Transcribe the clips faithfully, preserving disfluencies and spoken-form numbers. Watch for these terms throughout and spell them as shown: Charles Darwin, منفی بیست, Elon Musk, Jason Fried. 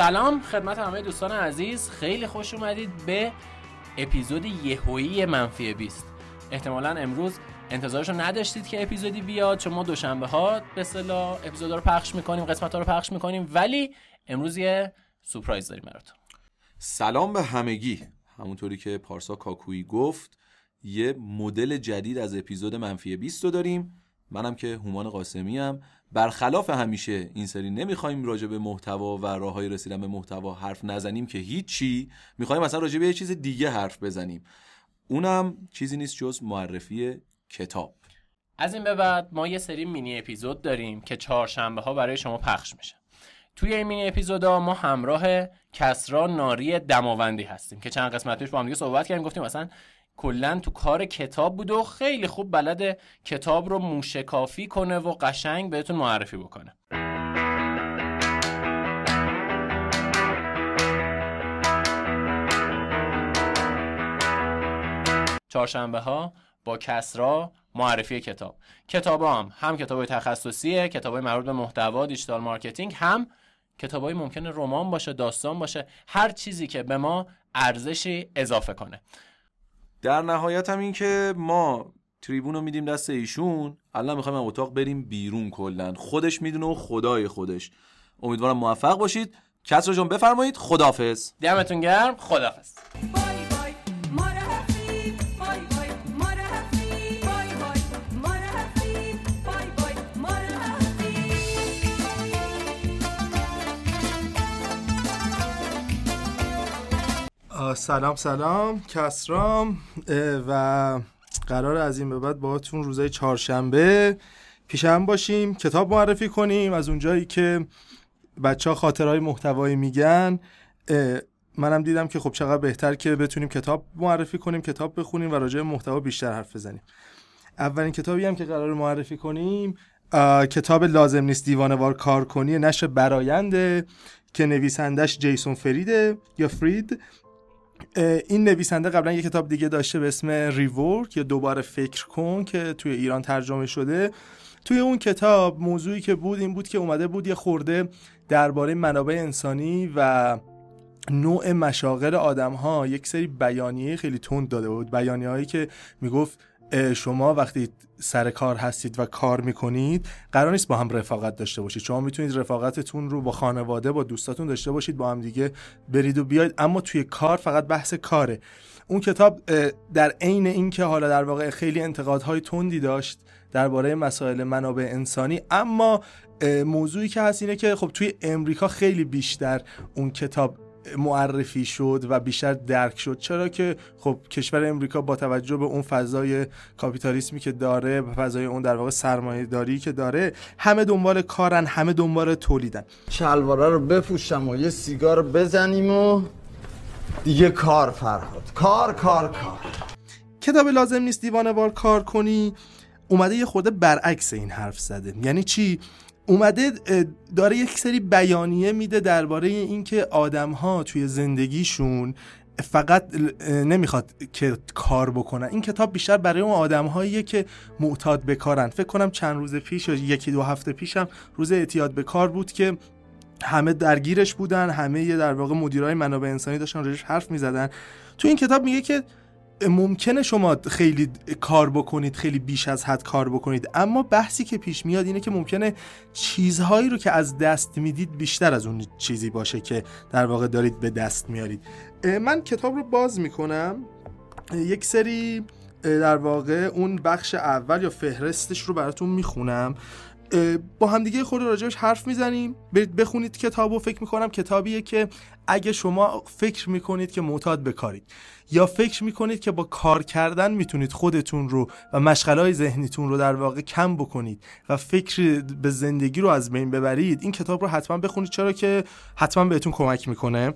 سلام خدمت همه دوستان عزیز، خیلی خوش اومدید به اپیزود یهویی منفی بیست. احتمالاً امروز انتظارشو نداشتید که اپیزودی بیاد، چون ما دوشنبه ها به اصطلاح اپیزودا رو پخش میکنیم، قسمت ها رو پخش میکنیم، ولی امروز یه سورپرایز داریم براتون. سلام به همگی. همونطوری که پارسا کاکویی گفت، یه مدل جدید از اپیزود منفی بیست رو داریم. منم که هومان قاسمی ام. برخلاف همیشه این سری نمیخوایم راجع به محتوا و راههای رسیدن به محتوا حرف نزنیم که هیچی، میخوایم مثلا راجع به یه چیز دیگه حرف بزنیم. اونم چیزی نیست جز معرفی کتاب. از این به بعد ما یه سری مینی اپیزود داریم که چهارشنبه ها برای شما پخش میشه. توی این مینی اپیزودا ما همراه کسرا ناری دماوندی هستیم که چند قسمت پیش با هم دیگه صحبت کردیم، گفتیم مثلا کلن تو کار کتاب بود و خیلی خوب بلده کتاب رو موشکافی کنه و قشنگ بهتون معرفی بکنه. چهارشنبه ها با کسرا معرفی کتاب. کتاب هم هم کتاب تخصصیه، کتاب مربوط به محتوا، دیجیتال مارکتینگ، هم کتابای ممکنه رمان باشه، داستان باشه، هر چیزی که به ما ارزشی اضافه کنه. در نهایت هم این که ما تریبون رو میدیم دست ایشون. الان میخوایم از اتاق بریم بیرون، کلن خودش میدونه و خدای خودش. امیدوارم موفق باشید. کسرا جان بفرمایید. خداحافظ. دمتون گرم. خداحافظ. سلام سلام کسرام، و قرار از این به بعد باهاتون روزای چهارشنبه پیشم باشیم، کتاب معرفی کنیم. از اونجایی که بچه‌ها خاطرهای محتوایی میگن، منم دیدم که خب چقدر بهتر که بتونیم کتاب معرفی کنیم، کتاب بخونیم و راجع به محتوا بیشتر حرف بزنیم. اولین کتابی هم که قرار معرفی کنیم کتاب لازم نیست دیوانه‌وار کار کنی، نشر براینده که نویسندش جیسون فرید یا فرید. این نویسنده قبلا یک کتاب دیگه داشته به اسم ریورک یا دوباره فکر کن که توی ایران ترجمه شده. توی اون کتاب موضوعی که بود این بود که اومده بود یه خورده درباره منابع انسانی و نوع مشاغل آدم‌ها یک سری بیانیه خیلی تند داده بود، بیانیه‌ای که میگفت شما وقتی سر کار هستید و کار میکنید قرار نیست با هم رفاقت داشته باشید، شما میتونید رفاقتتون رو با خانواده، با دوستاتون داشته باشید، با هم دیگه برید و بیاید، اما توی کار فقط بحث کاره. اون کتاب در عین اینکه حالا در واقع خیلی انتقادهای تندی داشت درباره مسائل منابع انسانی، اما موضوعی که هست اینه که خب توی امریکا خیلی بیشتر اون کتاب معرفی شد و بیشتر درک شد، چرا که خب کشور امریکا با توجه به اون فضای کاپیتالیسمی که داره، به فضای اون در واقع سرمایه داری که داره، همه دنبال کارن، همه دنبال تولیدن. شلواره رو بپوشم و یه سیگار بزنیم و دیگه کار فرهاد، کار کار کار. کتاب لازم نیست دیوانه‌وار کار کنی اومده یه خورده برعکس این حرف زده. یعنی چی؟ اومده داره یک سری بیانیه میده درباره این که آدم‌ها توی زندگیشون فقط نمیخواد که کار بکنن. این کتاب بیشتر برای اون آدم‌هاییه که معتاد به کارن. فکر کنم چند روز پیش یا یکی دو هفته پیشم روز اعتیاد به کار بود که همه درگیرش بودن، همه در واقع مدیرای منابع انسانی داشتن روش حرف میزدن. تو این کتاب میگه که ممکنه شما خیلی کار بکنید، خیلی بیش از حد کار بکنید، اما بحثی که پیش میاد اینه که ممکنه چیزهایی رو که از دست میدید بیشتر از اون چیزی باشه که در واقع دارید به دست میارید. من کتاب رو باز میکنم، یک سری در واقع اون بخش اول یا فهرستش رو براتون میخونم، با همدیگه خود راجبش حرف میزنیم. برید بخونید کتابو. فکر میکنم کتابیه که اگه شما فکر میکنید که معتاد به کارید یا فکر میکنید که با کار کردن میتونید خودتون رو و مشغلهای ذهنیتون رو در واقع کم بکنید و فکر به زندگی رو از بین ببرید، این کتاب رو حتما بخونید، چرا که حتما بهتون کمک میکنه.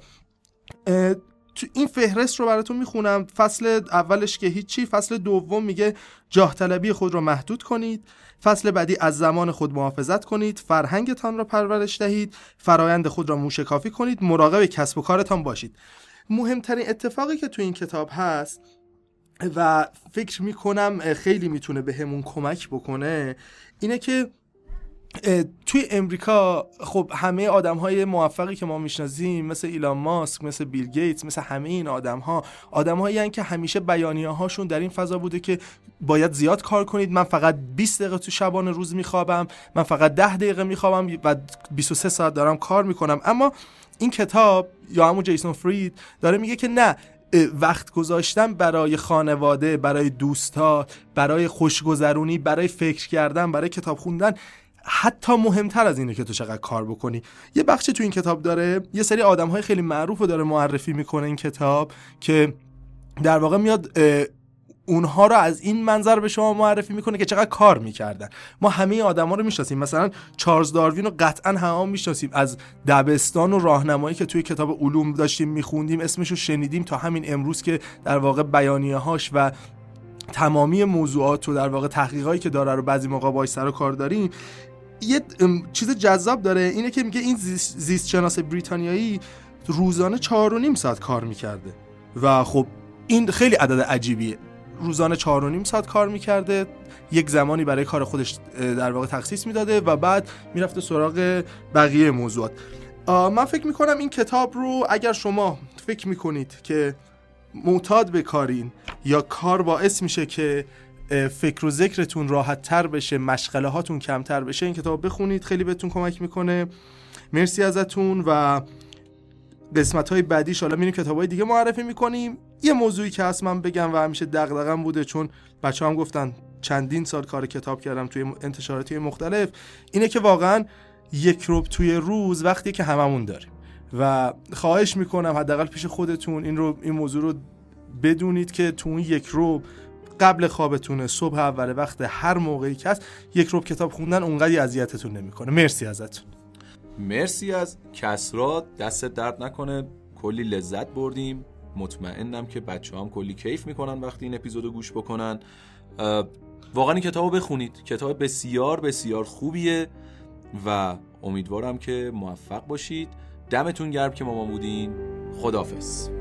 تو این فهرست رو براتون میخونم. فصل اولش که هیچی. فصل دوم میگه جاه طلبی خود رو محدود کنید. فصل بعدی از زمان خود محافظت کنید، فرهنگتان را پرورش دهید، فرایند خود را موشکافی کنید، مراقب کسب و کارتان باشید. مهمترین اتفاقی که تو این کتاب هست و فکر میکنم خیلی میتونه بهمون کمک بکنه اینه که توی امریکا خب همه آدم‌های موفقی که ما میشناسیم مثل ایلان ماسک، مثل بیل گیتس، مثل همه این آدم‌ها، آدم‌هایی هستند که همیشه بیانیه‌هاشون در این فضا بوده که باید زیاد کار کنید، من فقط بیست دقیقه تو شبانه روز میخوابم، من فقط ده دقیقه میخوابم و بیست و سه ساعت دارم کار میکنم. اما این کتاب یا همون جیسون فرید داره میگه که نه، وقت گذاشتن برای خانواده، برای دوستا، برای خوشگذرونی، برای فکر کردن، برای کتاب خوندن حتی مهمتر از اینه که تو چقدر کار بکنی. یه بخشی تو این کتاب داره، یه سری آدم‌های خیلی معروف رو داره معرفی میکنه این کتاب که در واقع میاد اونها رو از این منظر به شما معرفی میکنه که چقدر کار میکردن. ما همه آدما رو میشناسیم، مثلا چارلز داروین رو قطعا همه میشناسیم، از دبستان و راهنمایی که توی کتاب علوم داشتیم میخوندیم اسمش رو شنیدیم تا همین امروز که در واقع بیانیه‌هاش و تمامی موضوعات و در واقع تحقیقاتی که داره رو بعضی موقع باهاش سر و کار داریم. یه چیز جذاب داره اینه که میگه این زیست شناس بریتانیایی روزانه چهار و نیم ساعت کار میکرده و خب این خیلی عدد عجیبیه. روزانه چهار و نیم ساعت کار میکرده، یک زمانی برای کار خودش در واقع تخصیص میداده و بعد میرفته سراغ بقیه موضوعات. من فکر میکنم این کتاب رو اگر شما فکر میکنید که معتاد به کارین یا کار باعث میشه که فکر و ذکرتون راحت تر بشه، مشغله هاتون کمتر بشه، این کتاب بخونید، خیلی بهتون کمک میکنه. مرسی ازتون و قسمت های بعدی ان شاءالله میریم کتاب های دیگه معرفی میکنیم. یه موضوعی که هست من بگم و همیشه دغدغه‌ام بوده، چون بچه هم گفتن چندین سال کار کتاب کردم توی انتشاراتی مختلف، اینه که واقعا یک روب توی روز وقتی که هممون داریم و خواهش میکنم حداقل پیش خودتون این رو این موضوع رو بدونید که تو اون یک روب قبل خوابتونه، صبح اول وقت، هر موقعی که هست یک روب کتاب خوندن اونقدی اذیتتون نمیکنه. مرسی ازتون. مرسی از کسرا، دست درد نکنه، کلی لذت بردیم. مطمئنم که بچه‌هام کلی کیف میکنن وقتی این اپیزودو گوش بکنن. واقعا این کتابو بخونید، کتاب بسیار بسیار خوبیه و امیدوارم که موفق باشید. دمتون گرم که ما بودین. خداحافظ.